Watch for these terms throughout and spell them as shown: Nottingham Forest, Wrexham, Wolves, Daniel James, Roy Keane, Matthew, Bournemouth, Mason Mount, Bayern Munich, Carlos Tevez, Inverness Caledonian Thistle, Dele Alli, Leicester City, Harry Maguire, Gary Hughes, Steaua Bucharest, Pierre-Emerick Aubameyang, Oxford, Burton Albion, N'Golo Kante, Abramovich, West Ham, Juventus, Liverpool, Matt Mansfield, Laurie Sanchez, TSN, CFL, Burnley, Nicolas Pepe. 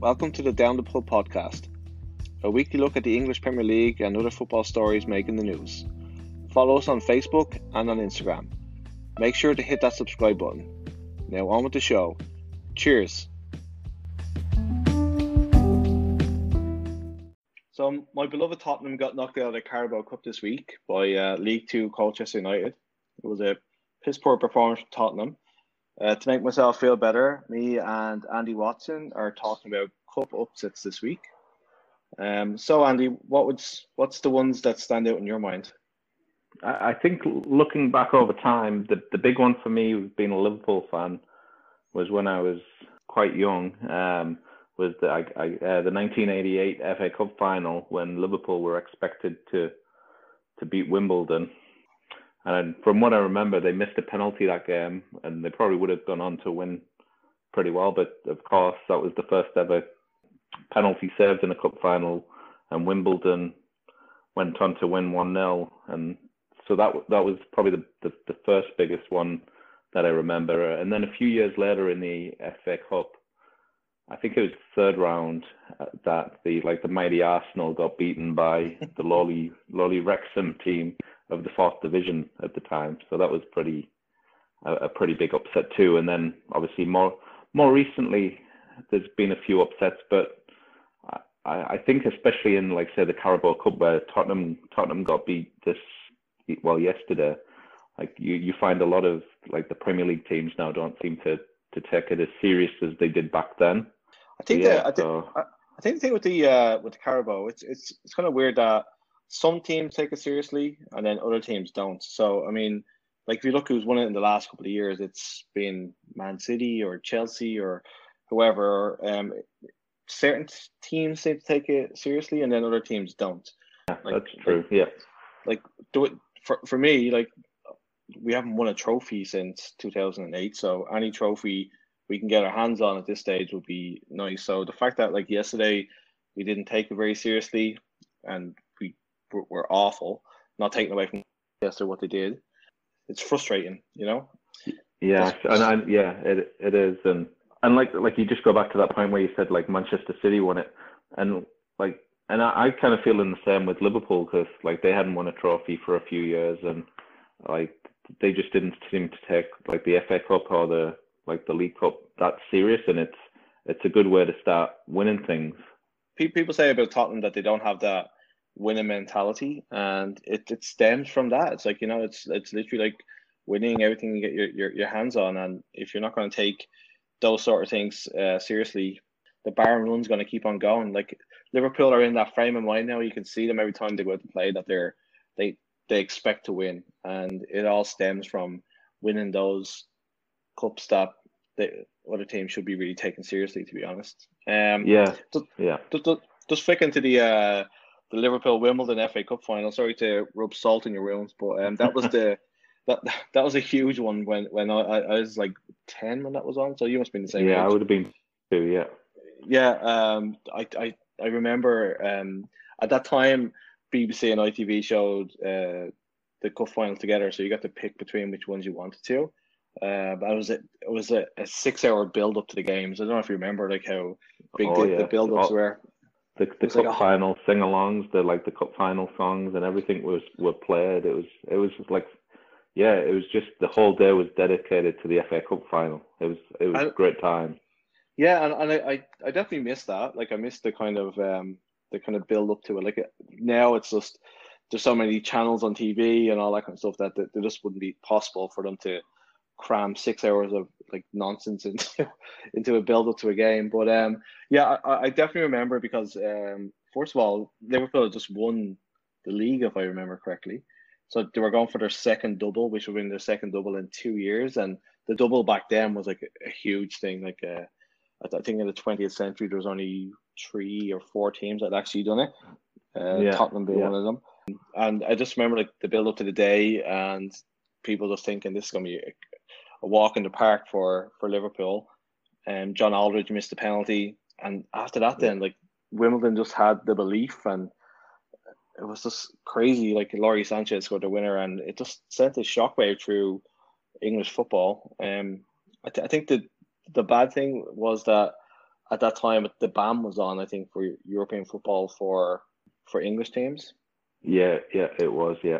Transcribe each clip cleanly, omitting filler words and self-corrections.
Welcome to the Down the Pub podcast, a weekly look at the English Premier League and other football stories making the news. Follow us on Facebook and on Instagram. Make sure to hit that subscribe button. Now on with the show. Cheers. So my beloved Tottenham got knocked out of the Carabao Cup this week by League Two Colchester United. It was a piss poor performance from Tottenham. To make myself feel better, me and Andy Watson are talking about cup upsets this week. So Andy, what's the ones that stand out in your mind? I think looking back over time, the big one for me, being a Liverpool fan, was when I was quite young. Was the 1988 FA Cup final when Liverpool were expected to beat Wimbledon. And from what I remember, they missed a penalty that game, and they probably would have gone on to win pretty well. But of course, that was the first ever penalty served in a cup final, and Wimbledon went on to win 1-0. And so that was probably the first biggest one that I remember. And then a few years later in the FA Cup, I think it was the third round, that the mighty Arsenal got beaten by the lowly Wrexham team of the fourth division at the time. So that was a pretty big upset too. And then obviously more recently, there's been a few upsets, but I think especially in the Carabao Cup, where Tottenham got beat yesterday. You find a lot of the Premier League teams now don't seem to take it as serious as they did back then. I think the thing with the Carabao, it's kind of weird that some teams take it seriously and then other teams don't. So, I mean, if you look who's won it in the last couple of years, it's been Man City or Chelsea or whoever. Certain teams seem to take it seriously and then other teams don't. Yeah, that's true, yeah. For me, we haven't won a trophy since 2008, so any trophy we can get our hands on at this stage would be nice. So the fact that, yesterday we didn't take it very seriously and were awful, not taking away from Leicester what they did. It's frustrating, you know. Yeah, it is, and you just go back to that point where you said Manchester City won it, and I kind of feel in the same with Liverpool, because they hadn't won a trophy for a few years, and they just didn't seem to take the FA Cup or the League Cup that serious, and it's a good way to start winning things. People say about Tottenham that they don't have that winning mentality, and it stems from that. It's it's literally winning everything you get your hands on, and if you're not going to take those sort of things seriously, the barren run's going to keep on going. Liverpool are in that frame of mind now. You can see them every time they go out to play that they expect to win, and it all stems from winning those cups that the other team should be really taken seriously, to be honest. Just flicking to the Liverpool Wimbledon FA Cup final. Sorry to rub salt in your wounds, but that was that was a huge one when I was 10 when that was on. So you must have been the same. Yeah, age. I would have been too. Yeah. Yeah. I remember at that time BBC and ITV showed the cup final together, so you got to pick between which ones you wanted to. But it was a 6-hour build up to the games. I don't know if you remember how big the build ups were. The cup final sing-alongs, the cup final songs, and everything were played. It was just the whole day was dedicated to the FA Cup final. It was a great time. Yeah, and I definitely missed that. I missed the kind of build up to it. Now it's just there's so many channels on TV and all that kind of stuff that it just wouldn't be possible for them to cram 6 hours of nonsense into a build up to a game. But I definitely remember, because first of all, Liverpool just won the league, if I remember correctly, so they were going for their second double, which would have been their second double in 2 years, and the double back then was a huge thing. I think in the 20th century there was only 3 or 4 teams that had actually done it, Tottenham being one of them. And I just remember the build up to the day and people just thinking this is going to be a walk in the park for Liverpool. John Aldridge missed the penalty, and after that then Wimbledon just had the belief, and it was just crazy. Laurie Sanchez scored the winner, and it just sent a shockwave through English football. I think the bad thing was that at that time the ban was on, I think, for European football for English teams. Yeah, it was. Yeah.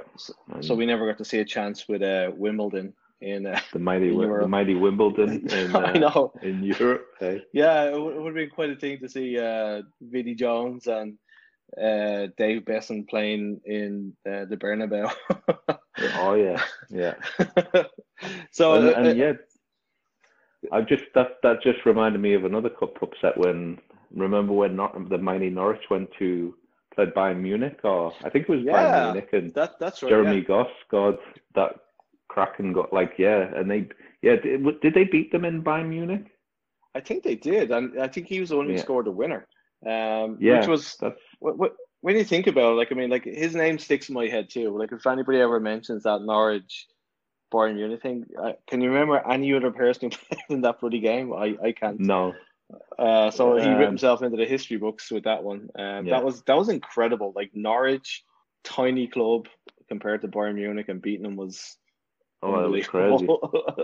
So we never got to see a chance with Wimbledon in the mighty Wimbledon in, I know. In Europe. Hey? Yeah, it would be quite a thing to see Vinnie Jones and Dave Besson playing in the Bernabeu. Oh yeah. So and yet, I just that just reminded me of another cup upset when the mighty Norwich went to play Bayern Munich, or I think it was Bayern Munich, and that's right, Jeremy Goss scored that cracking goal. And they did they beat them in Bayern Munich? I think they did, and I think he was the one who scored the winner. Which was when you think about it, his name sticks in my head too. Like, if anybody ever mentions that Norwich Bayern Munich thing, can you remember any other person who played in that bloody game? I can't. No. So he ripped himself into the history books with that one. That was incredible. Like, Norwich, tiny club compared to Bayern Munich, and beating them was unbelievable. That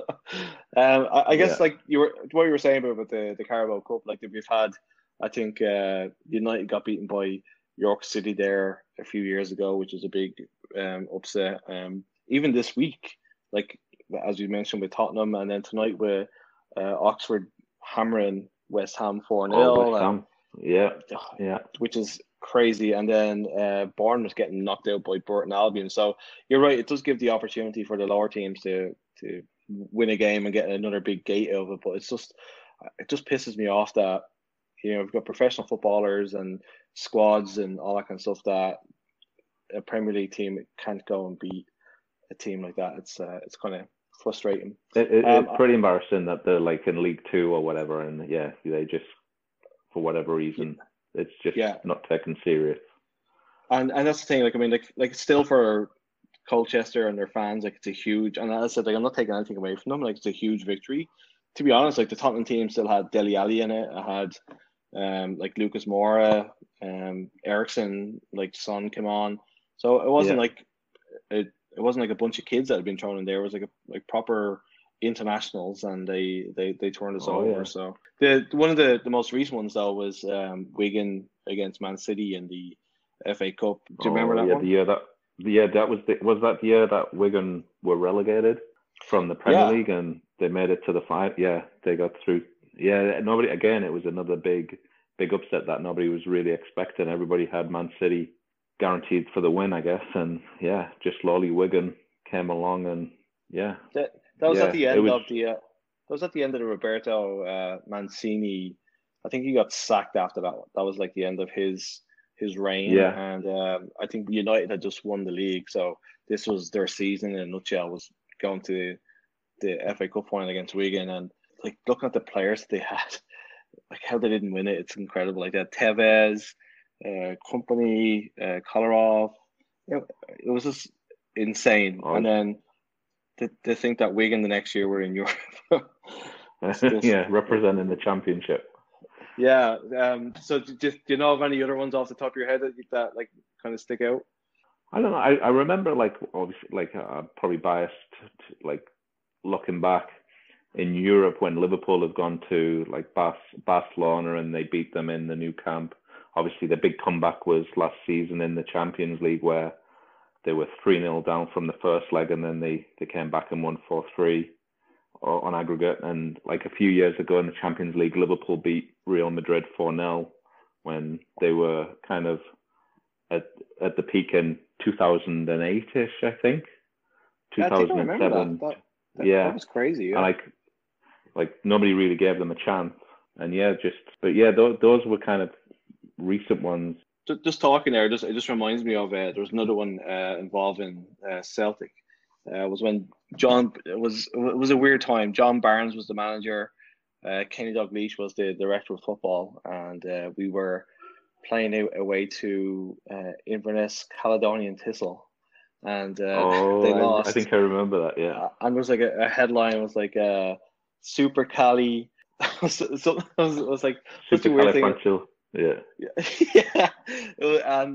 was crazy. I guess like you were saying about the Carabao Cup. Like, we've had, I think United got beaten by York City there a few years ago, which is a big upset. Even this week, like as you mentioned with Tottenham, and then tonight with Oxford hammering West Ham 4-0. Which is crazy. And then Bournemouth getting knocked out by Burton Albion. So you're right, it does give the opportunity for the lower teams to win a game and get another big gate out of it. But it just pisses me off that, you know, we've got professional footballers and squads and all that kind of stuff that a Premier League team can't go and beat a team like that. It's kind of frustrating. It's pretty embarrassing that they're like in League Two or whatever, and they just, for whatever reason, it's just not taken serious. And that's the thing. Still for Colchester and their fans, it's a huge. And as I said, I'm not taking anything away from them. It's a huge victory. To be honest, the Tottenham team still had Dele Alli in it. I had Lucas Moura, Eriksson, Son came on. So it wasn't it wasn't a bunch of kids that had been thrown in there. It was like proper internationals, and they turned us over. Yeah. So one of the most recent ones though was Wigan against Man City in the FA Cup. Do you remember that one? That was the year that Wigan were relegated from the Premier League, and they made it to the final. Yeah, they got through. Yeah, nobody. Again, it was another big upset that nobody was really expecting. Everybody had Man City guaranteed for the win, I guess, and just slowly Wigan came along, and that was at the end of the Roberto Mancini. I think he got sacked after that. That was the end of his reign, and I think United had just won the league, so this was their season in a nutshell. Was going to the FA Cup final against Wigan, and looking at the players that they had, how they didn't win it, it's incredible. They had Tevez, Kompany, Kolarov. It was just insane. Oh. And then they think that Wigan the next year were in Europe. Representing the championship. Yeah. So do you know of any other ones off the top of your head that kind of stick out? I don't know. I remember obviously I'm probably biased looking back in Europe when Liverpool have gone to Barcelona and they beat them in the new camp. Obviously, the big comeback was last season in the Champions League where they were 3-0 down from the first leg, and then they came back and won 4-3 on aggregate. And a few years ago in the Champions League, Liverpool beat Real Madrid 4-0 when they were kind of at the peak in 2008-ish, I think. 2007. I remember that was crazy. Yeah. And nobody really gave them a chance. And those were kind of recent ones. Just talking there, it just reminds me of there was another one involving Celtic. It was a weird time. John Barnes was the manager. Kenny Dalglish was the director of football, and we were playing away to Inverness Caledonian Thistle, and they lost. I think I remember that. Yeah, and there was a headline was Super Cali. it was Super Cali Pancho. Yeah. And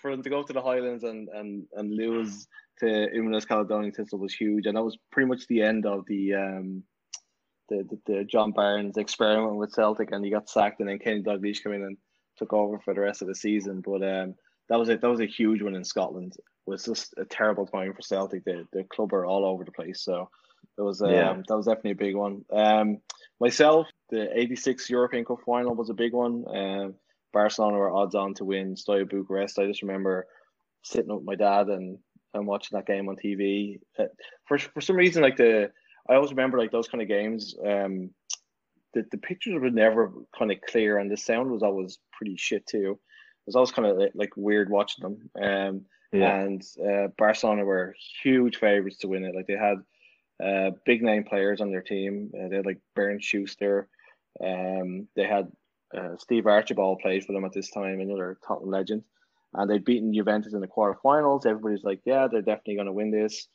for them to go to the Highlands and lose to Inverness Caledonian Thistle was huge, and that was pretty much the end of the John Barnes experiment with Celtic, and he got sacked, and then Kenny Dalglish came in and took over for the rest of the season. But that was a huge one in Scotland. It was just a terrible time for Celtic. The club are all over the place, so it was that was definitely a big one. Myself, the '86 European Cup final was a big one. Barcelona were odds on to win Steaua Bucharest. I just remember sitting with my dad and watching that game on TV. For some reason, I always remember those kind of games. The pictures were never kind of clear, and the sound was always pretty shit too. It was always kind of weird watching them. And Barcelona were huge favourites to win it. They had big name players on their team. They had Bernd Schuster. They had Steve Archibald played for them at this time, another Tottenham legend. And they'd beaten Juventus in the quarterfinals. Everybody's they're definitely going to win this.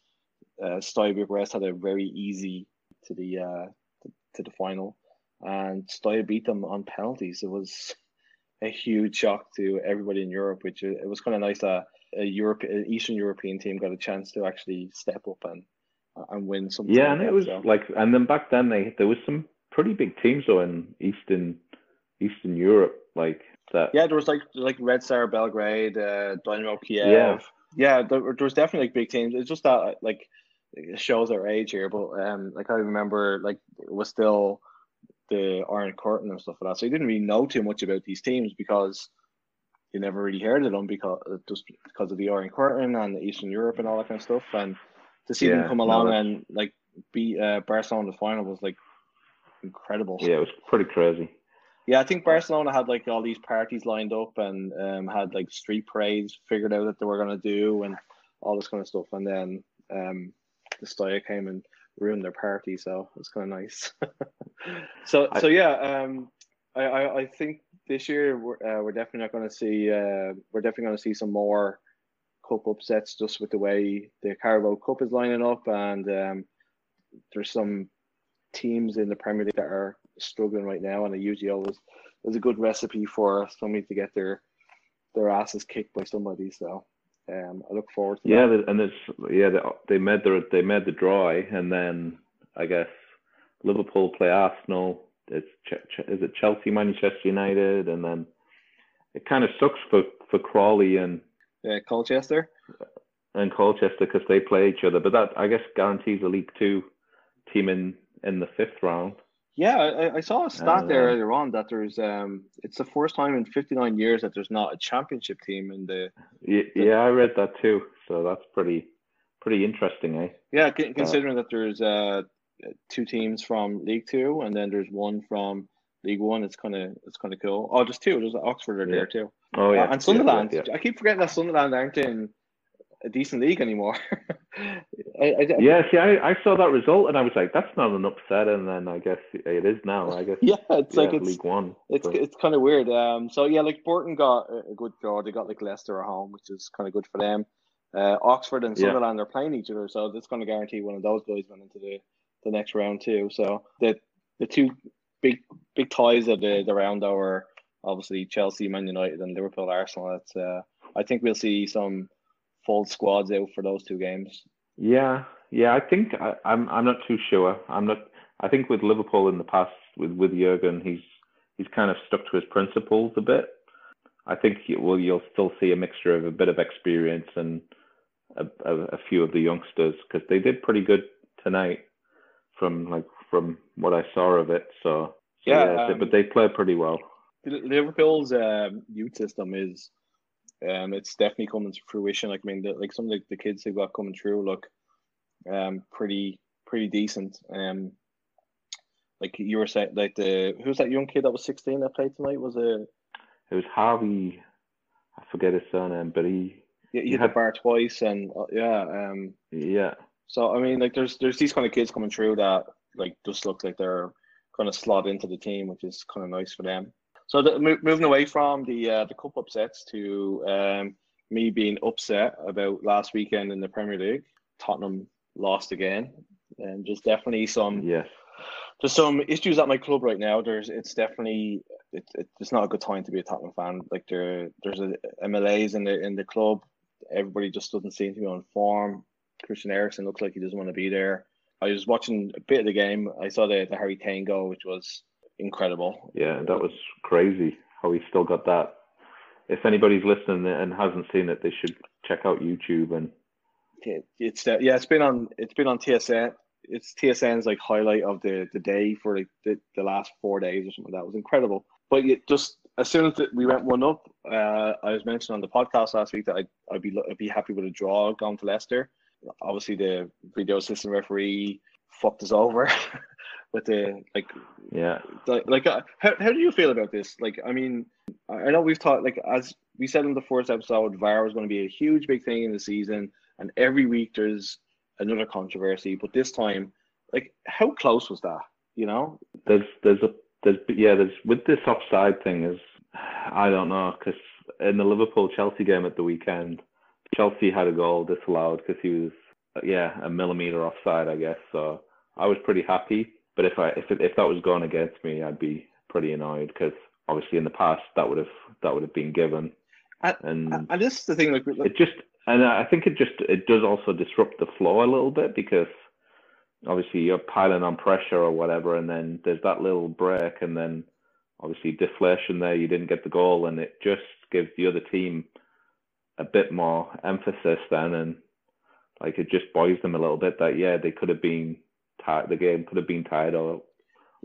Steaua Bucharest had a very easy to the final, and Steaua beat them on penalties. It was a huge shock to everybody in Europe, which it was kind of nice that an Eastern European team got a chance to actually step up and win something. Yeah, and it was and then back then there was some pretty big teams though in Eastern Europe that. Yeah, there was Red Star Belgrade, Dynamo Kiev. Yeah. Yeah, there was definitely big teams. It's just that it shows our age here, but I remember it was still the Iron Curtain and stuff like that. So you didn't really know too much about these teams because you never really heard of them because of the Iron Curtain and Eastern Europe and all that kind of stuff. And to see them come along and beat Barcelona in the final was incredible. Yeah, it was pretty crazy. Yeah, I think Barcelona had all these parties lined up and had street parades figured out that they were going to do and all this kind of stuff. And then the Steaua came and ruined their party, so it's kind of nice. I think this year we're definitely not going to see some more cup upsets just with the way the Carabao Cup is lining up, and there's some teams in the Premier League that are struggling right now, and it usually always is a good recipe for somebody to get their asses kicked by somebody. So I look forward to that. Yeah, and they made the draw, and then I guess Liverpool play Arsenal. Is it Chelsea, Manchester United, and then it kind of sucks for Crawley and Colchester. And Colchester, because they play each other, but that I guess guarantees a League Two team in the fifth round. Yeah, I saw a stat there earlier on that there's it's the first time in 59 years that there's not a championship team in the. Yeah, I read that too. So that's pretty interesting, eh? Yeah, considering that there's two teams from League Two and then there's one from League One. It's kind of cool. Oh, there's two. There's Oxford are there too. Oh yeah, and Sunderland. Yeah. I keep forgetting that Sunderland aren't in a decent league anymore. I saw that result and I was like, that's not an upset, and then I guess it is now. I guess it's League One. It's kind of weird. Burton got a good draw. They got Leicester at home, which is kind of good for them. Oxford and Sunderland are playing each other, so that's going to guarantee one of those guys went into the next round too. So the two big ties of the round are obviously Chelsea, Man United, and Liverpool, Arsenal. That's I think we'll see some full squads out for those two games. Yeah. I think I'm not too sure. I think with Liverpool in the past with Jurgen, he's kind of stuck to his principles a bit. I think you'll still see a mixture of a bit of experience and a few of the youngsters, because they did pretty good tonight from what I saw of it. So but they play pretty well. Liverpool's youth system is. It's definitely coming to fruition. Some of the kids they've got coming through look pretty decent. You were saying, who's that young kid that was 16 that played tonight? It was Harvey. I forget his surname, but he hit the bar twice, and yeah. So there's these kind of kids coming through that just look like they're going to slot into the team, which is kind of nice for them. So moving away from the cup upsets to me being upset about last weekend in the Premier League, Tottenham lost again, and there's definitely some issues at my club right now. It's not a good time to be a Tottenham fan. There's a malaise in the club. Everybody just doesn't seem to be on form. Christian Eriksen looks like he doesn't want to be there. I was watching a bit of the game. I saw the Harry Kane goal, which was incredible. Yeah, that was crazy how he still got that. If anybody's listening and hasn't seen it, they should check out YouTube. And it's been on TSN. It's TSN's like highlight of the day for like the last 4 days or something. That was incredible. But it just as soon as we went 1-0, I was mentioning on the podcast last week that I'd be happy with a draw going to Leicester. Obviously, the video assistant referee fucked us over with the how do you feel about this? Like, I mean, I know we've talked, like, as we said in the first episode, VAR was going to be a huge big thing in the season, and every week there's another controversy. But this time, like, how close was that? You know, there's with this offside thing is, I don't know, because in the Liverpool Chelsea game at the weekend, Chelsea had a goal disallowed because he was a millimeter offside, I guess. So I was pretty happy, but if that was going against me, I'd be pretty annoyed because obviously in the past that would have been given. And this is the thing, like it just, and I think it does also disrupt the flow a little bit because obviously you're piling on pressure or whatever, and then there's that little break, and then obviously deflation there, you didn't get the goal, and it just gives the other team a bit more emphasis then, and like it just buoys them a little bit that they could have been tied, the game could have been tied or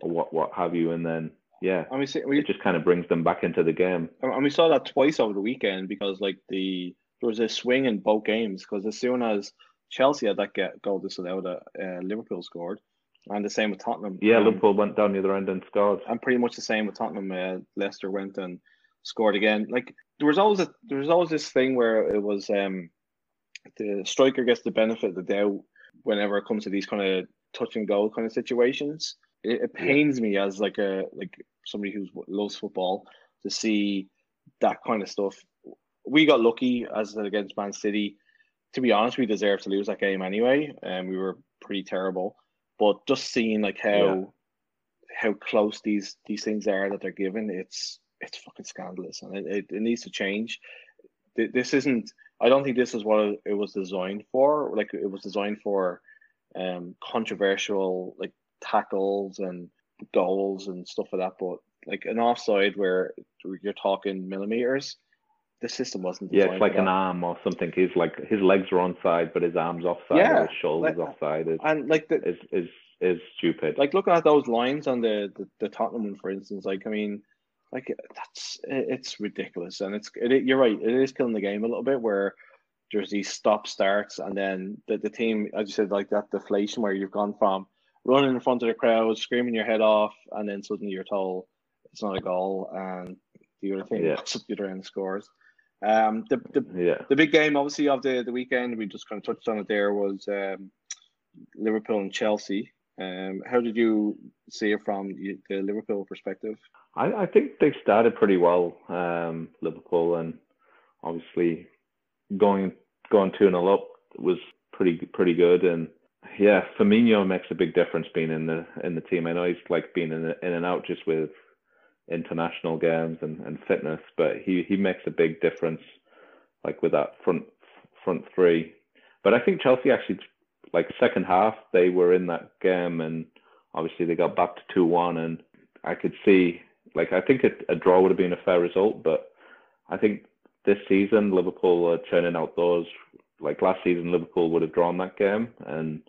what have you, and then it just kind of brings them back into the game. And we saw that twice over the weekend because like there was a swing in both games, because as soon as Chelsea had that goal disallowed, Liverpool scored, and the same with Tottenham. Liverpool went down the other end and scored, and pretty much the same with Tottenham. Leicester went and scored again. Like there was always this thing where it was the striker gets the benefit of the doubt whenever it comes to these kind of touch and go kind of situations. It pains me as like somebody who loves football to see that kind of stuff. We got lucky as against Man City. To be honest, we deserved to lose that game anyway, and we were pretty terrible. But just seeing like how close these things are that they're given, it's fucking scandalous, and it needs to change. This isn't, I don't think this is what it was designed for. Like, it was designed for controversial, like, tackles and goals and stuff like that. But like an offside where you're talking millimeters, the system wasn't designed. Yeah, it's like an arm or something. He's like, his legs are onside, but his arm's offside, or his shoulders offside. Is stupid. Like, looking at those lines on the Tottenham one, for instance. Like, I mean, like it's ridiculous, and it's you're right. It is killing the game a little bit where there's these stop starts, and then the team, as you said, like that deflation where you've gone from running in front of the crowd, screaming your head off, and then suddenly you're told it's not a goal, and the other team walks up the other end scores. The big game obviously of the weekend, we just kind of touched on it there, was Liverpool and Chelsea. How did you see it from the Liverpool perspective? I think they started pretty well, Liverpool, and obviously going 2-0 up was pretty good. And yeah, Firmino makes a big difference being in the team. I know he's like been in and out just with international games and fitness, but he makes a big difference, like with that front three. But I think Chelsea actually, like, second half, they were in that game, and obviously they got back to 2-1, and I could see, like, I think a draw would have been a fair result, but I think this season Liverpool are churning out those, like last season Liverpool would have drawn that game, and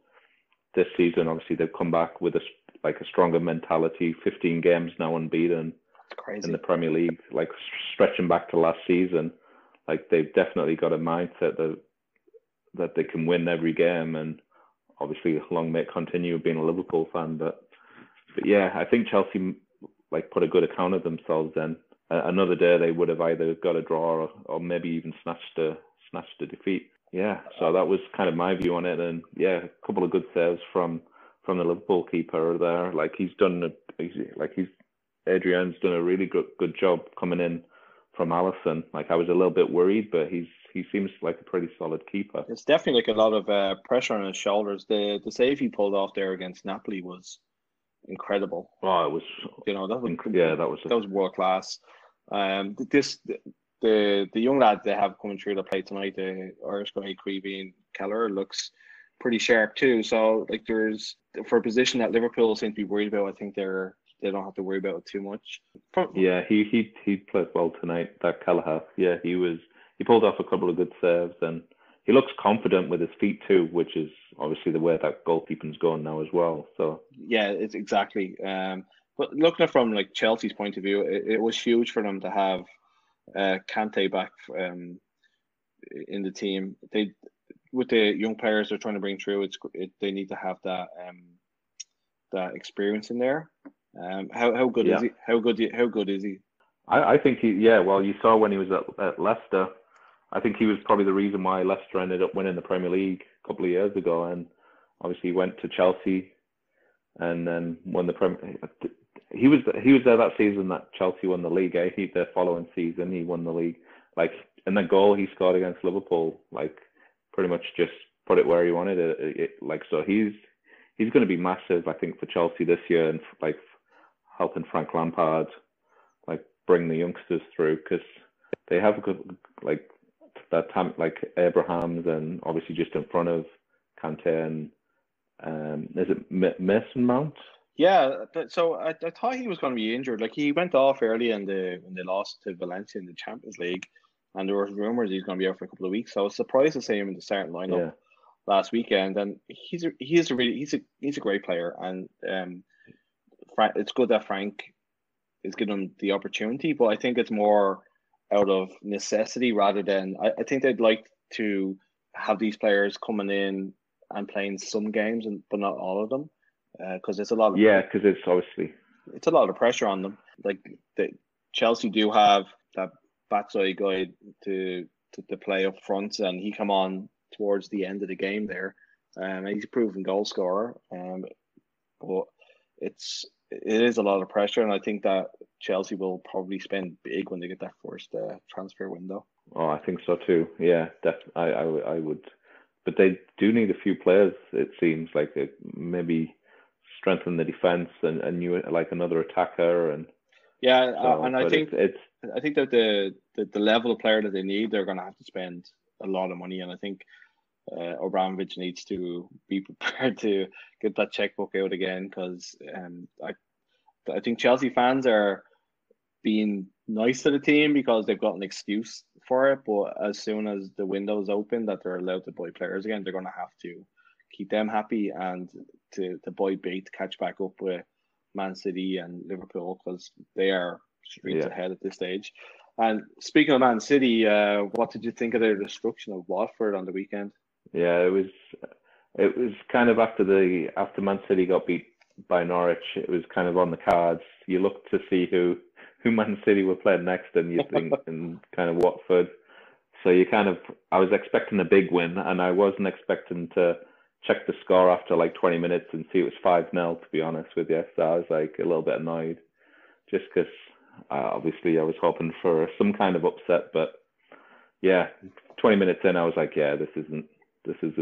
this season obviously they've come back with a stronger mentality, 15 games now unbeaten. That's crazy. In the Premier League, like stretching back to last season, like they've definitely got a mindset that they can win every game, and obviously long may it continue being a Liverpool fan, but yeah, I think Chelsea like put a good account of themselves then. Another day they would have either got a draw or maybe even snatched a defeat. Yeah, so that was kind of my view on it, and yeah, a couple of good saves from the Liverpool keeper there. Like Adrian's done a really good job coming in from Alisson. Like, I was a little bit worried, but he seems like a pretty solid keeper. It's definitely like a lot of pressure on his shoulders. The save he pulled off there against Napoli was incredible. Oh, it was. You know, that was world class. The young lad they have coming through to play tonight, the Irish guy Creevy and Keller, looks pretty sharp too. So like there's, for a position that Liverpool seem to be worried about, I think they don't have to worry about it too much. Yeah, he played well tonight, that Callagher. Yeah, he pulled off a couple of good serves, and he looks confident with his feet too, which is obviously the way that goalkeeping's going now as well. So yeah, it's exactly. But looking at from like Chelsea's point of view, it was huge for them to have Kante back in the team. They, with the young players they're trying to bring through, they need to have that experience in there. How good is he? How good is he? I think he. Yeah, well, you saw when he was at Leicester. I think he was probably the reason why Leicester ended up winning the Premier League a couple of years ago, and obviously he went to Chelsea and then won the Premier. He was there that season that Chelsea won the league. The following season he won the league. Like, and the goal he scored against Liverpool, like, pretty much just put it where he wanted it. So he's going to be massive, I think, for Chelsea this year, and like helping Frank Lampard like bring the youngsters through, because they have a good like. That time, like Abrahams, and obviously just in front of Kante, and is it Mason Mount? Yeah, so I thought he was going to be injured. Like, he went off early when they lost to Valencia in the Champions League, and there were rumours he's going to be out for a couple of weeks. So I was surprised to see him in the starting lineup last weekend. And he's a great player, and it's good that Frank is giving him the opportunity, but I think it's more out of necessity rather than I think they'd like to have these players coming in and playing some games, but not all of them, because it's a lot of because it's a lot of pressure on them. Like, Chelsea do have that backside guy to play up front, and he come on towards the end of the game there, and he's a proven goal scorer, but it is a lot of pressure, and I think that Chelsea will probably spend big when they get that first transfer window. Oh, I think so too. Yeah, I would. But they do need a few players, it seems like. Maybe strengthen the defense and a new, like, another attacker, and and I think I think that the level of player that they need, they're going to have to spend a lot of money, and I think Abramovich needs to be prepared to get that checkbook out again, because I think Chelsea fans are being nice to the team because they've got an excuse for it, but as soon as the window's open that they're allowed to buy players again, they're going to have to keep them happy and to buy bait to catch back up with Man City and Liverpool, because they are streets ahead at this stage. And speaking of Man City, what did you think of their destruction of Watford on the weekend? Yeah, it was kind of after Man City got beat by Norwich, it was kind of on the cards. You look to see who Man City were playing next, and you think and kind of Watford. So you kind of, I was expecting a big win, and I wasn't expecting to check the score after like 20 minutes and see it was 5-0, to be honest with you. So I was like a little bit annoyed, just because obviously I was hoping for some kind of upset. But yeah, 20 minutes in I was like, yeah, this isn't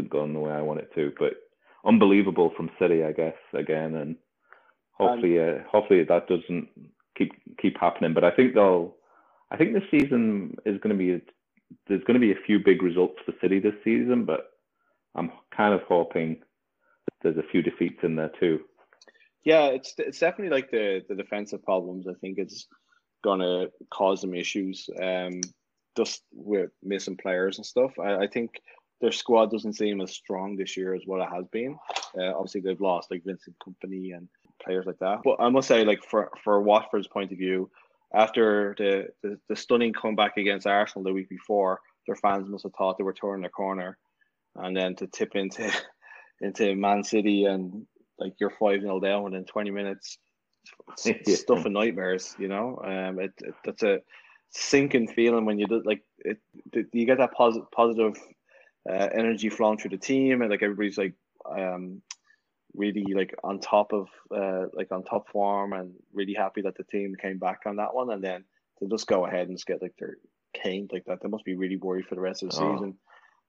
going the way I want it to. But unbelievable from City, I guess, again, and hopefully that doesn't keep happening. But I think this season is going to be there's going to be a few big results for City this season, but I'm kind of hoping there's a few defeats in there too. Yeah, it's definitely like the defensive problems. I think it's going to cause them issues, just with missing players and stuff. I think their squad doesn't seem as strong this year as what it has been. Obviously, they've lost like Vincent Kompany and players like that. But I must say, like, for Watford's point of view, after the stunning comeback against Arsenal the week before, their fans must have thought they were turning their corner, and then to tip into Man City and like you're 5-0 down within 20 minutes, it's stuff and nightmares, you know. That's a sinking feeling when you do like it. You get that positive. Energy flowing through the team, and like everybody's like really like on top of like on top form, and really happy that the team came back on that one, and then to just go ahead and just get like their caned like that. They must be really worried for the rest of the season.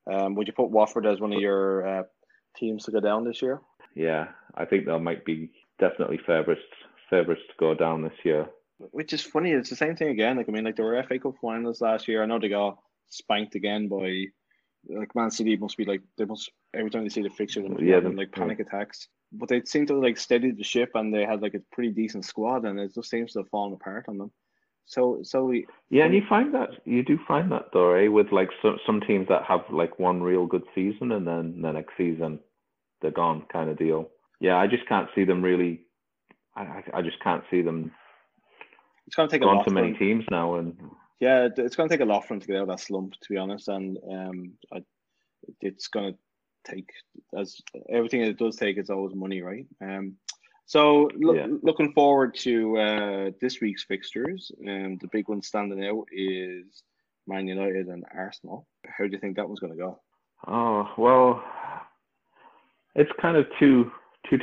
Would you put Watford as one of your teams to go down this year? Yeah, I think they might be definitely favourites to go down this year. Which is funny. It's the same thing again. Like, I mean, like, they were FA Cup finalists last year. I know they got spanked again by Like Man City must be like, they must, every time they see the fixture, they must be having like panic attacks. But they seem to like steadied the ship, and they had like a pretty decent squad, and it just seems to have fallen apart on them. And you do find that though, eh? With like some teams that have like one real good season, and then the next season they're gone, kind of deal. Yeah, I just can't see them really. I just can't see them. It's going to take a lot. Gone to many teams now, and yeah, it's going to take a lot for them to get out of that slump, to be honest. And it's going to take, as everything it does take, it's always money, right? Looking forward to this week's fixtures. The big one standing out is Man United and Arsenal. How do you think that one's going to go? Oh, well, it's kind of two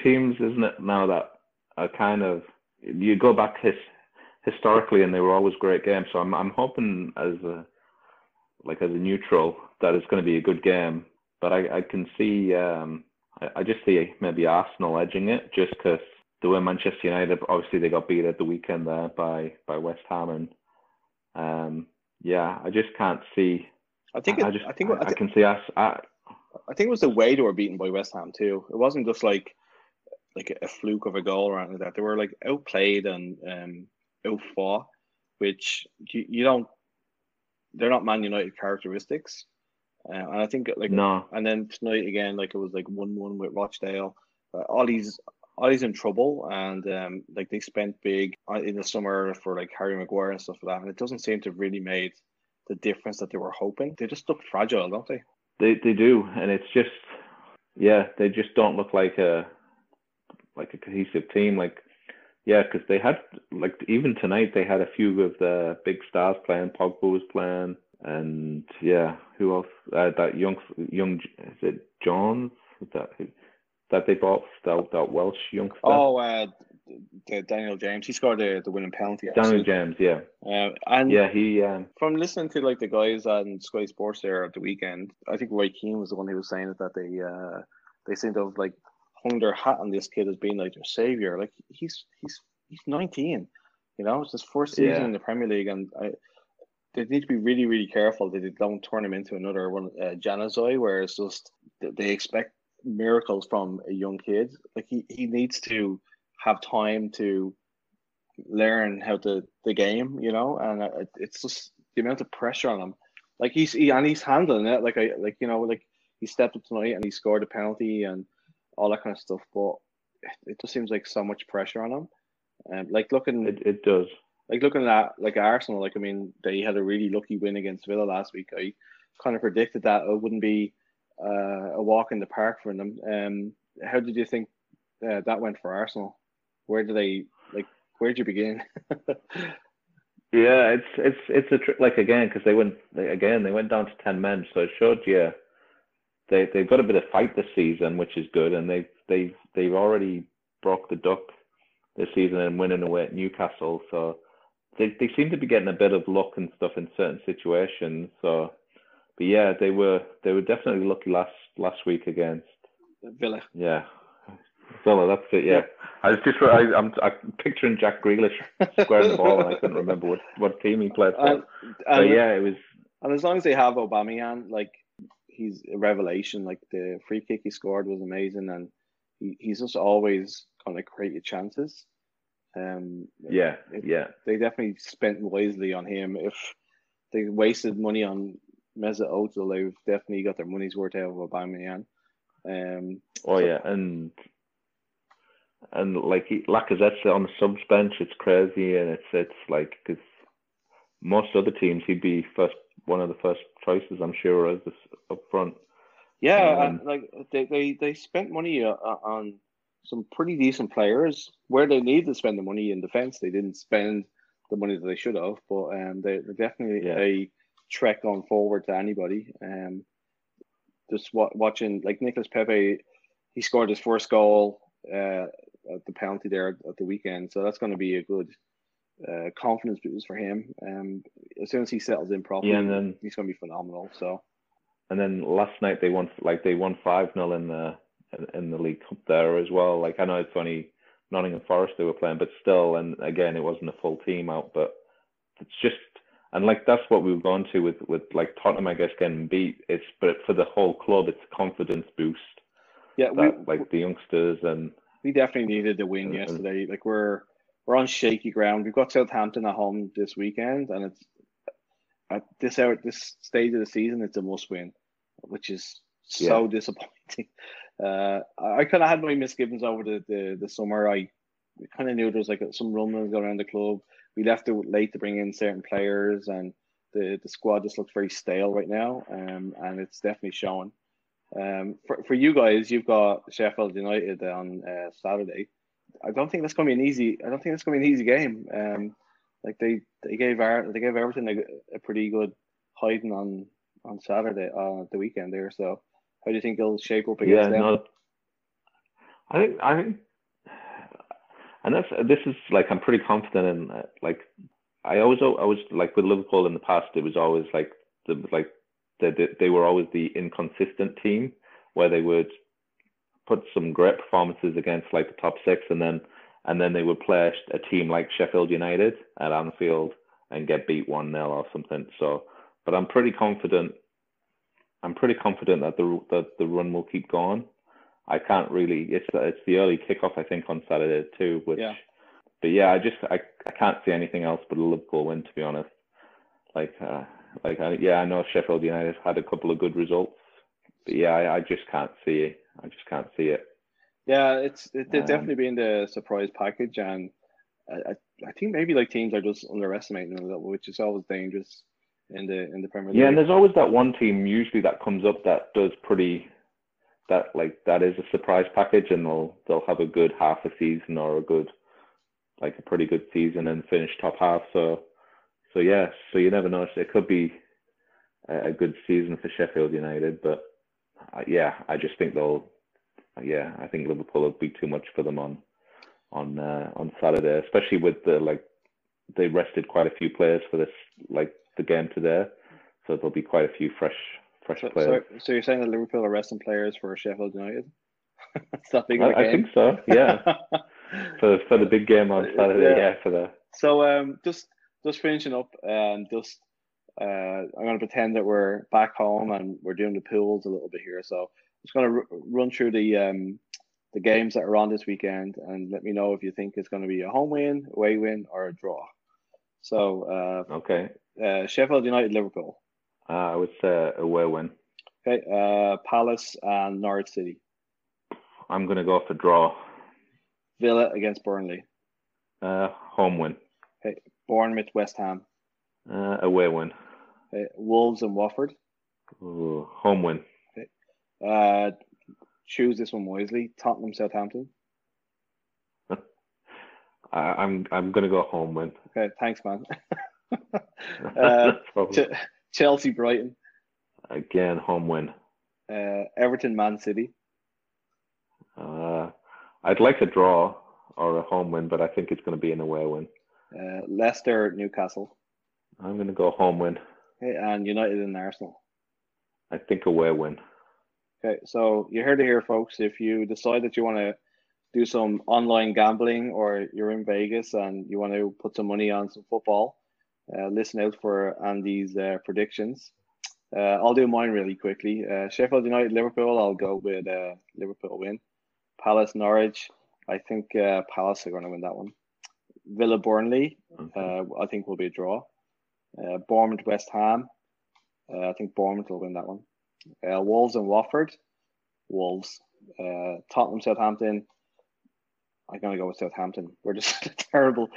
teams, isn't it, now that are kind of, you go back historically and they were always great games. So I'm hoping as a neutral that it's going to be a good game. But I can see, I just see maybe Arsenal edging it, just because the way Manchester United, obviously they got beat at the weekend there by West Ham, and I just can't see. I think it was the way they were beaten by West Ham too. It wasn't just like a fluke of a goal or anything like that. They were like outplayed and outfought, which you don't. They're not Man United characteristics, and I think like no. And then tonight again, like it was like 1-1 with Rochdale. Ollie's in trouble, and like they spent big in the summer for like Harry Maguire and stuff like that, and it doesn't seem to have really made the difference that they were hoping. They just look fragile, don't they? They do, and it's just they just don't look like a cohesive team. Like because they had like even tonight they had a few of the big stars playing. Pogba was playing, and who else? That young is it John? Is that who? That they bought, that Welsh youngster. Oh, Daniel James. He scored the winning penalty. Actually. Daniel James, from listening to like the guys on Sky Sports there at the weekend, I think Roy Keane was the one who was saying that they seem to have like hung their hat on this kid as being like their savior. Like he's 19, you know. It's his first season in the Premier League, and they need to be really, really careful that they don't turn him into another one, Januzaj, where it's just they expect miracles from a young kid. Like he needs to have time to learn how to the game, you know. And it's just the amount of pressure on him. Like he's handling it. He stepped up tonight and he scored a penalty and all that kind of stuff. But it just seems like so much pressure on him. And looking at like Arsenal. Like I mean, they had a really lucky win against Villa last week. I kind of predicted that it wouldn't be a walk in the park for them. How did you think that went for Arsenal? Where did you begin? It's a trick. Like again, because they went down to 10 men, so it showed you they've got a bit of fight this season, which is good, and they've already broke the duck this season and winning away at Newcastle, so they seem to be getting a bit of luck and stuff in certain situations. So. But yeah, they were definitely lucky last week against Villa. Yeah, Villa. That's it. Yeah, I'm picturing Jack Grealish squaring the ball, and I couldn't remember what team he played for. It was. And as long as they have Aubameyang, like he's a revelation. Like the free kick he scored was amazing, and he's just always kind of created chances. They definitely spent wisely on him. If they wasted money on Mesut Ozil, they've definitely got their money's worth out of Aubameyang. And like Lacazette's on the subs bench, it's crazy, and it's like because most other teams he'd be one of the first choices, I'm sure, as up front. Yeah, they spent money on some pretty decent players where they need to spend the money in defence. They didn't spend the money that they should have, but they're definitely a trek on forward to anybody. Just watching like Nicolas Pepe, he scored his first goal at the penalty there at the weekend, so that's going to be a good confidence boost for him. As soon as he settles in properly, and then he's going to be phenomenal. So, and then last night they won 5-0 in the League Cup there as well. Like I know it's only Nottingham Forest they were playing, but still, and again it wasn't a full team out, but it's just. And like that's what we've gone to with like Tottenham, I guess, getting beat. It's but for the whole club, it's a confidence boost. Yeah, like the youngsters and we definitely needed the win yesterday. Like we're on shaky ground. We've got Southampton at home this weekend, and it's at this stage of the season, it's a must win, which is so disappointing. I kind of had my misgivings over the summer. I kind of knew there was like some rumblings around the club. We left it late to bring in certain players, and the squad just looks very stale right now, and it's definitely showing. For you guys, you've got Sheffield United on Saturday. I don't think that's going to be an easy. I don't think that's going to be an easy game. Like they gave Everton a pretty good hiding on Saturday the weekend there. So how do you think they'll shape up against them? No, I think. And this is like I'm pretty confident in like I was like with Liverpool in the past it was always they were always the inconsistent team where they would put some great performances against like the top six and then they would play a team like Sheffield United at Anfield and get beat 1-0 or something. So but I'm pretty confident that the run will keep going. I can't really. It's the early kickoff I think on Saturday too. I can't see anything else but a Liverpool win to be honest. I know Sheffield United had a couple of good results, but I just can't see it. Yeah, they're definitely being the surprise package, and I think maybe like teams are just underestimating them a little, which is always dangerous in the Premier League. Yeah, and there's always that one team usually that comes up that does pretty. That is a surprise package, and they'll have a good half a season or a pretty good season and finish top half. So you never know. It could be a good season for Sheffield United, but I just think I think Liverpool will be too much for them on Saturday, especially with they rested quite a few players for this the game today, so there'll be quite a few fresh players. So you're saying that Liverpool are resting players for Sheffield United? I think so. Yeah, for the big game on Saturday. Yeah, for the. So just finishing up, I'm going to pretend that we're back home and we're doing the pools a little bit here. So I'm just going to run through the games that are on this weekend and let me know if you think it's going to be a home win, away win, or a draw. So okay, Sheffield United, Liverpool. I would say away win. Okay, Palace and Norwich City. I'm going to go for draw. Villa against Burnley. Home win. Okay, Bournemouth, West Ham. Away win. Okay, Wolves and Watford. Ooh, home win. Okay. Choose this one wisely. Tottenham, Southampton. I'm going to go home win. Okay, thanks, man. Chelsea, Brighton. Again, home win. Everton, Man City. I'd like a draw or a home win, but I think it's going to be an away win. Leicester, Newcastle. I'm going to go home win. Okay, and United and Arsenal. I think away win. Okay, so you heard it here, folks. If you decide that you want to do some online gambling or you're in Vegas and you want to put some money on some football, listen out for Andy's predictions. I'll do mine really quickly. Sheffield United, Liverpool, I'll go with Liverpool win. Palace, Norwich, I think Palace are going to win that one. Villa, Burnley, I think will be a draw. Bournemouth, West Ham, I think Bournemouth will win that one. Wolves and Watford, Wolves. Tottenham, Southampton, I'm going to go with Southampton. We're just terrible.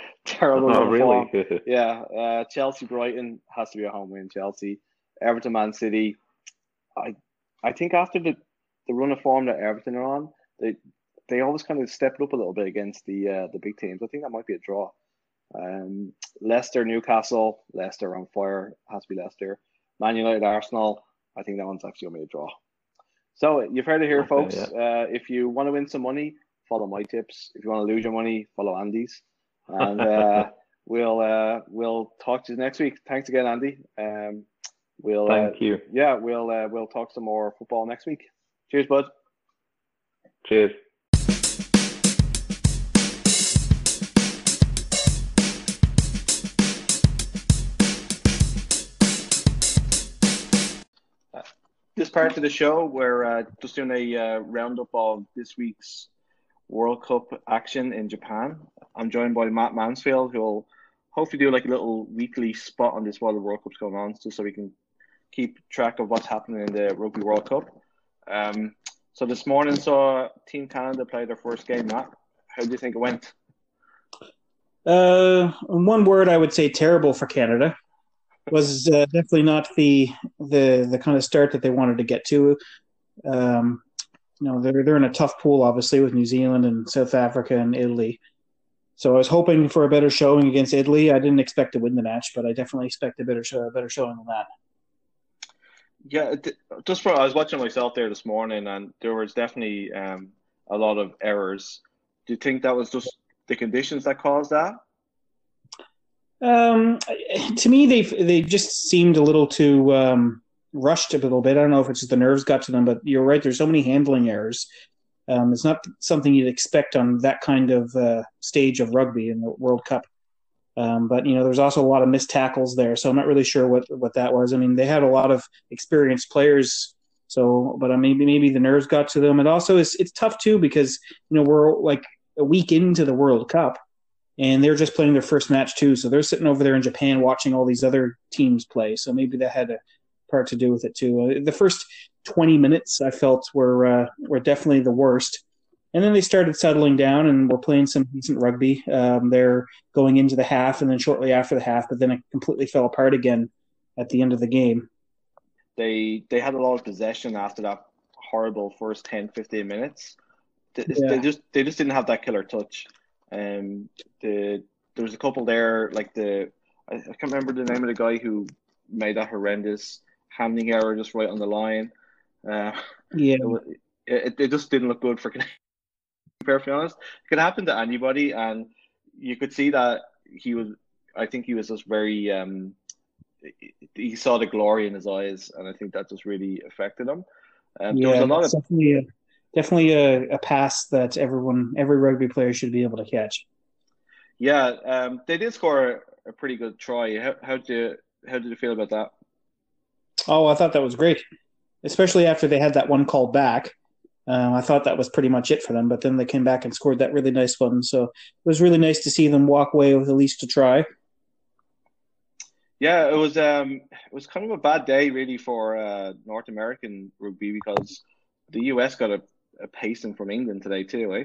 Oh, really? Yeah. Chelsea, Brighton has to be a home win. Chelsea. Everton, Man City. I think after the run of form that Everton are on, they always kind of stepped up a little bit against the big teams. I think that might be a draw. Leicester, Newcastle. Leicester on fire. Has to be Leicester. Man United, Arsenal. I think that one's actually going to be a draw. So you've heard it here, folks. Yeah. If you want to win some money, follow my tips. If you want to lose your money, follow Andy's. And we'll talk to you next week. Thanks again, Andy. Thank you. Yeah, we'll talk some more football next week. Cheers, bud. Cheers. part of the show. We're just doing a roundup of this week's World Cup action in Japan. I'm joined by Matt Mansfield, who will hopefully do like a little weekly spot on this while the World Cup's going on, just so we can keep track of what's happening in the Rugby World Cup. So this morning saw Team Canada play their first game, Matt. How do you think it went? In one word, I would say terrible for Canada. Was definitely not the kind of start that they wanted to get to. They're in a tough pool, obviously, with New Zealand and South Africa and Italy. So I was hoping for a better showing against Italy. I didn't expect to win the match, but I definitely expect a better showing than that. Yeah, I was watching myself there this morning, and there was definitely a lot of errors. Do you think that was just the conditions that caused that? To me, they just seemed a little too rushed a little bit. I don't know if it's just the nerves got to them, but you're right. There's so many handling errors. It's not something you'd expect on that kind of stage of rugby in the World Cup. But, there's also a lot of missed tackles there, so I'm not really sure what that was. I mean, they had a lot of experienced players, maybe the nerves got to them. And also it's tough, too, because, we're like a week into the World Cup, and they're just playing their first match, too. So they're sitting over there in Japan watching all these other teams play. So maybe that had a part to do with it, too. The first 20 minutes, I felt, were definitely the worst. And then they started settling down and were playing some decent rugby. They're going into the half and then shortly after the half, but then it completely fell apart again at the end of the game. They had a lot of possession after that horrible first 10, 15 minutes. They just didn't have that killer touch. There was a couple there, I can't remember the name of the guy who made that horrendous handling error just right on the line. It just didn't look good for Canadians. Perfectly honest, it could happen to anybody, and you could see that he was just very. He saw the glory in his eyes, and I think that just really affected him. There was a lot of definitely a pass that every rugby player should be able to catch. Yeah, they did score a pretty good try. How did you feel about that? Oh, I thought that was great, especially after they had that one called back. I thought that was pretty much it for them, but then they came back and scored that really nice one. So it was really nice to see them walk away with at least a try. Yeah, it was kind of a bad day really for North American rugby because the US got a pacing from England today too, eh?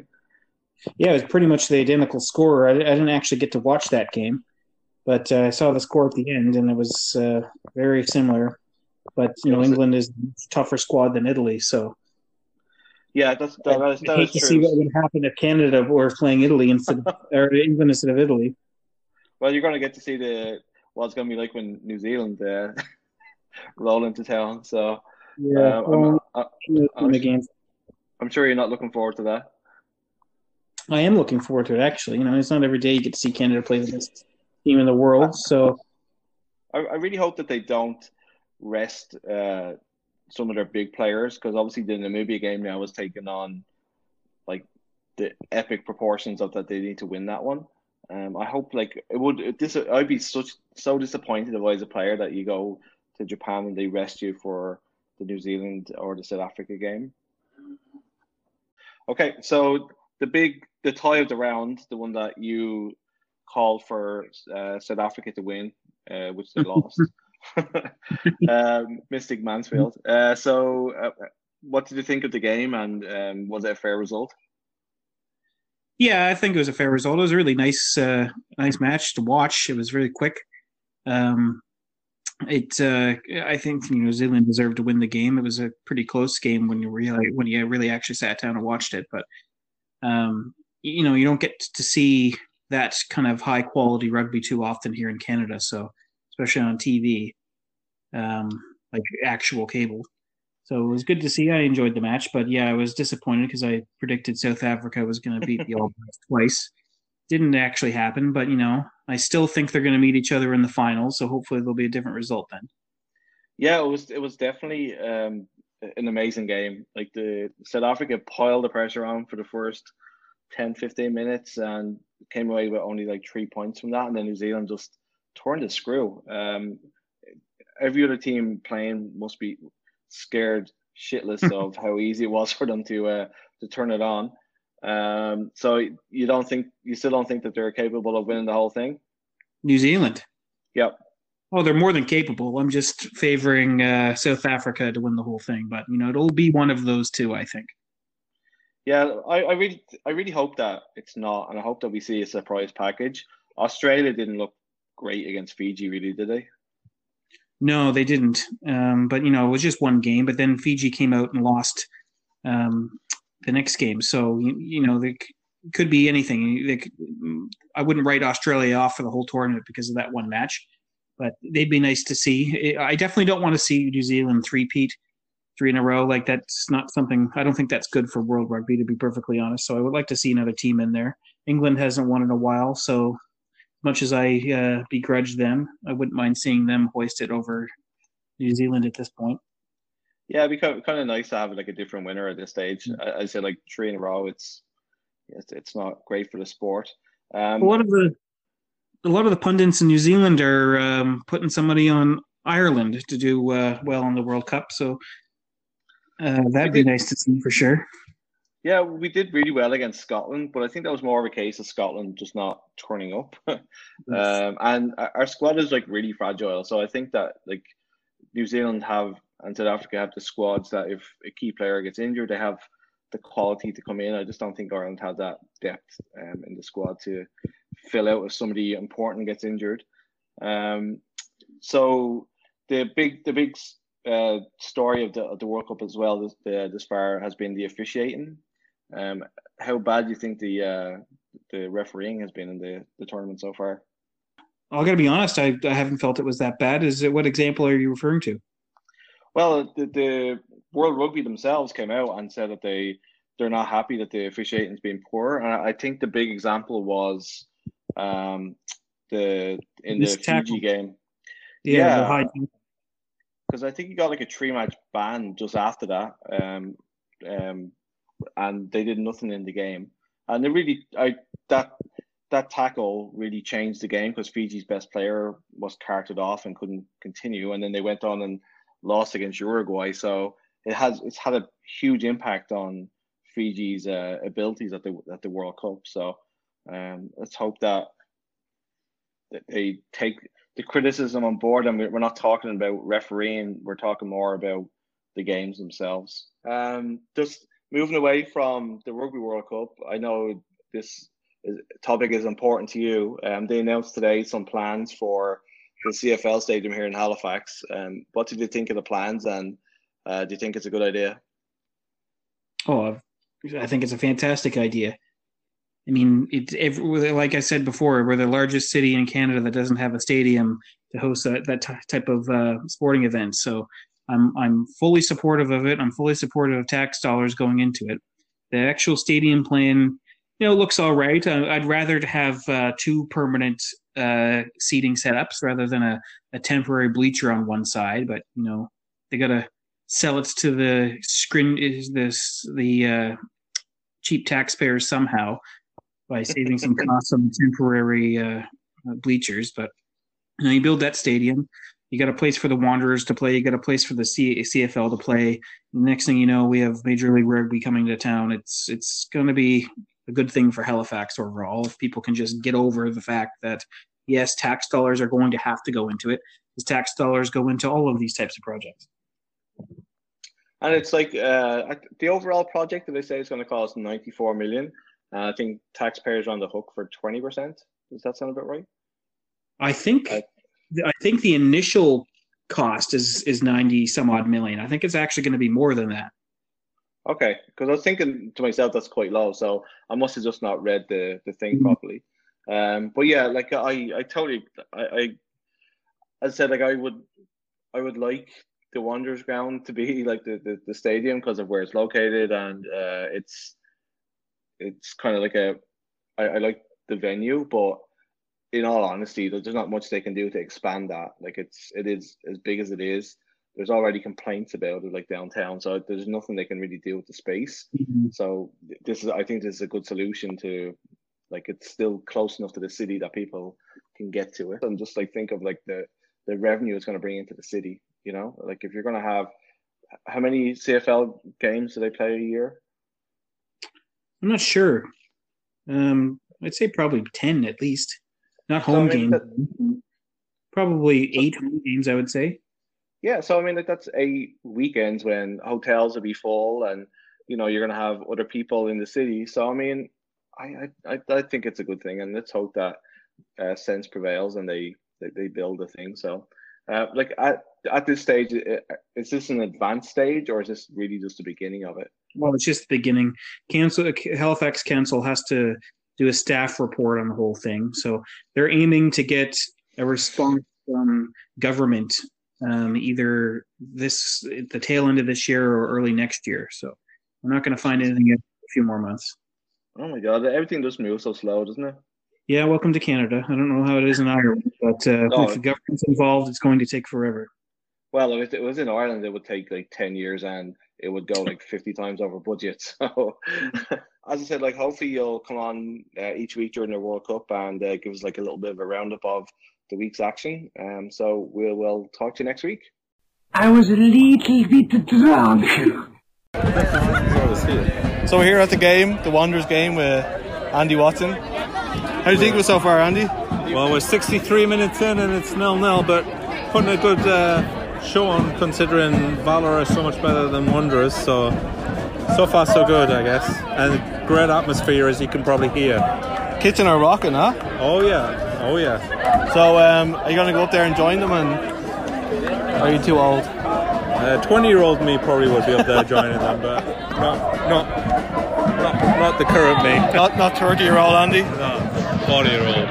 Yeah, it was pretty much the identical score. I didn't actually get to watch that game, but I saw the score at the end, and it was very similar. But, England is a tougher squad than Italy, so... Yeah, that is true. To see what would happen if Canada were playing Italy instead of, or England instead of Italy. Well, you're going to get to see what it's going to be like when New Zealand roll into town. So, yeah, I'm sure you're not looking forward to that. I am looking forward to it, actually. It's not every day you get to see Canada play the best team in the world. So, I really hope that they don't rest. Some of their big players, because obviously the Namibia game now is taking on the epic proportions of that they need to win that one. I hope I'd be so disappointed if I was a player that you go to Japan and they rest you for the New Zealand or the South Africa game. Okay, so the tie of the round, the one that you called for South Africa to win, which they lost. Mystic Mansfield. So, what did you think of the game, and was it a fair result? Yeah, I think it was a fair result. It was a really nice match to watch. It was really quick. I think New Zealand deserved to win the game. It was a pretty close game when you really actually sat down and watched it. But you don't get to see that kind of high quality rugby too often here in Canada. So. Especially on TV, actual cable. So it was good to see. I enjoyed the match, but yeah, I was disappointed because I predicted South Africa was going to beat the All Blacks twice. Didn't actually happen, but I still think they're going to meet each other in the finals. So hopefully there'll be a different result then. Yeah, it was definitely an amazing game. The South Africa piled the pressure on for the first 10, 15 minutes and came away with only 3 points from that, and then New Zealand just torn the screw. Every other team playing must be scared shitless of how easy it was for them to turn it on. So you still don't think that they're capable of winning the whole thing? New Zealand. Yep. Oh, they're more than capable. I'm just favoring South Africa to win the whole thing, but it'll be one of those two, I think. Yeah, I really hope that it's not, and I hope that we see a surprise package. Australia didn't look great against Fiji, really, did they? No, they didn't. But it was just one game. But then Fiji came out and lost the next game, so they could be anything. I wouldn't write Australia off for the whole tournament because of that one match, but they'd be nice to see. I definitely don't want to see New Zealand three-peat, three in a row. Like, that's not something – I don't think that's good for world rugby, to be perfectly honest. So I would like to see another team in there. England hasn't won in a while, so as much as I begrudge them, I wouldn't mind seeing them hoisted over New Zealand at this point. Yeah, it'd be kind of nice to have a different winner at this stage. Mm-hmm. I said three in a row, it's not great for the sport. A lot of the pundits in New Zealand are putting somebody on Ireland to do well in the World Cup, so that'd be nice to see for sure. Yeah, we did really well against Scotland, but I think that was more of a case of Scotland just not turning up. Yes. And our squad is really fragile, so I think that New Zealand have and South Africa have the squads that if a key player gets injured, they have the quality to come in. I just don't think Ireland have that depth in the squad to fill out if somebody important gets injured. So the big story of the World Cup as well this far has been the officiating. How bad do you think the refereeing has been in the tournament so far? I got to be honest, I haven't felt it was that bad. What example are you referring to? Well, the World Rugby themselves came out and said that they're not happy that the officiating's been poor, and I think the big example was the Fiji game. Yeah, because I think he got a 3-match ban just after that, and they did nothing in the game, and that tackle really changed the game because Fiji's best player was carted off and couldn't continue, and then they went on and lost against Uruguay. So it's had a huge impact on Fiji's abilities at the World Cup. So let's hope that they take the criticism on board, and we're not talking about refereeing, we're talking more about the games themselves. Just moving away from the Rugby World Cup, I know this topic is important to you. They announced today some plans for the CFL Stadium here in Halifax. What did you think of the plans, and do you think it's a good idea? Oh, I think it's a fantastic idea. I mean, like I said before, we're the largest city in Canada that doesn't have a stadium to host that type of sporting event. So I'm fully supportive of it. I'm fully supportive of tax dollars going into it. The actual stadium plan, looks all right. I'd rather have two permanent seating setups rather than a temporary bleacher on one side. But they gotta sell it to the screen is this the cheap taxpayers somehow by saving some costs on temporary bleachers. But you build that stadium, you got a place for the Wanderers to play, you got a place for the CFL to play. Next thing you know, we have Major League Rugby coming to town. It's going to be a good thing for Halifax overall if people can just get over the fact that, yes, tax dollars are going to have to go into it, because tax dollars go into all of these types of projects. And it's the overall project that they say is going to cost $94 million. I think taxpayers are on the hook for 20%. Does that sound about right? I think the initial cost is 90 some odd million. I think it's actually going to be more than that. Okay, because I was thinking to myself that's quite low, so I must have just not read the thing properly. But yeah, I would like the Wanderers ground to be the stadium because of where it's located, and it's kind of I like the venue, but in all honesty, there's not much they can do to expand that. It is as big as it is. There's already complaints about it, downtown, so there's nothing they can really do with the space. Mm-hmm. So I think this is a good solution to, it's still close enough to the city that people can get to it. And just think of the revenue it's going to bring into the city. If you're going to have How many CFL games do they play a year? I'm not sure. I'd say probably 10 at least. Not home games. Probably 8 home games, I would say. Yeah, so I mean, like, that's 8 weekends when hotels will be full and, you know, you're going to have other people in the city. So, I mean, I think it's a good thing. And let's hope that sense prevails and they build a thing. So, like, at this stage, is this an advanced stage or is this really just the beginning of it? Well, it's just the beginning. Halifax Council has to do a staff report on the whole thing. So they're aiming to get a response from government either this at the tail end of this year or early next year. So we're not going to find anything in a few more months. Oh, my God. Everything does move so slow, doesn't it? Yeah, welcome to Canada. I don't know how it is in Ireland, but if the government's involved, it's going to take forever. Well, if it was in Ireland, it would take like 10 years and it would go like 50 times over budget. So, as I said, like, hopefully you'll come on each week during the World Cup and give us like a little bit of a roundup of the week's action. So we'll talk to you next week. I was a little bit drunk. So we're here at the game, the Wanderers game with Andy Watson. How do you think it was so far, Andy? Well, we're 63 minutes in and it's 0-0, but putting a good show on, considering Valor is so much better than Wanderers, so far so good, I guess. And great atmosphere, as you can probably hear. Kitchen are rocking, huh? Oh yeah. So are you going to go up there and join them, and are you too old? 20-year-old me probably would be up there joining them, but not the current me. Not 30-year-old Andy? No, 40-year-old.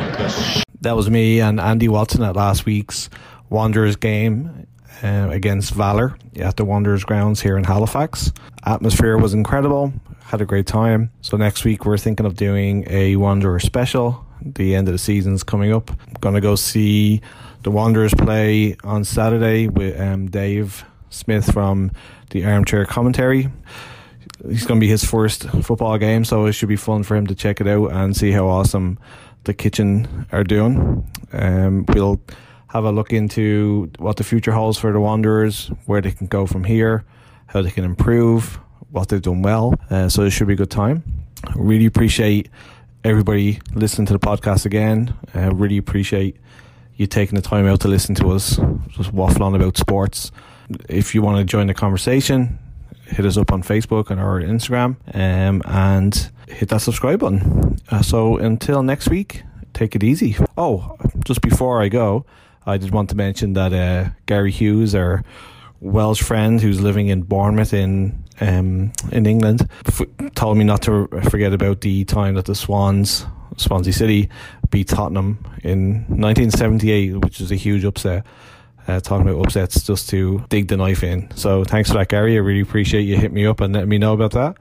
That was me and Andy Watson at last week's Wanderers game against Valor at the Wanderers grounds here in Halifax. Atmosphere was incredible, had a great time. So next week we're thinking of doing a Wanderer special. The end of the season's coming up. I'm going to go see the Wanderers play on Saturday with Dave Smith from the Armchair Commentary. It's going to be his first football game, so it should be fun for him to check it out and see how awesome the Kitchen are doing. We'll have a look into what the future holds for the Wanderers, where they can go from here, how they can improve, what they've done well. So it should be a good time. Really appreciate everybody listening to the podcast again. Really appreciate you taking the time out to listen to us just waffle on about sports. If you want to join the conversation, hit us up on Facebook and our Instagram, and hit that subscribe button. So until next week, take it easy. Oh, just before I go, I did want to mention that Gary Hughes, our Welsh friend who's living in Bournemouth in England, told me not to forget about the time that the Swans, Swansea City, beat Tottenham in 1978, which is a huge upset. Talking about upsets, just to dig the knife in. So thanks for that, Gary. I really appreciate you hitting me up and letting me know about that.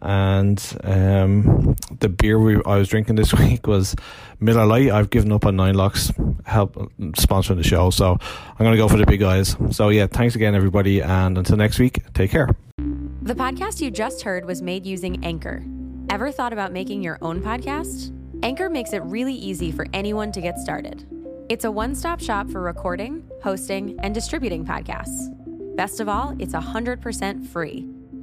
And the beer I was drinking this week was Miller Lite. I've given up on Nine Locks help sponsoring the show, so I'm going to go for the big guys. So yeah, thanks again, everybody, and until next week, take care. The podcast you just heard was made using Anchor. Ever thought about making your own podcast? Anchor makes it really easy for anyone to get started. It's a one-stop shop for recording, hosting, and distributing podcasts. Best of all, it's 100% free.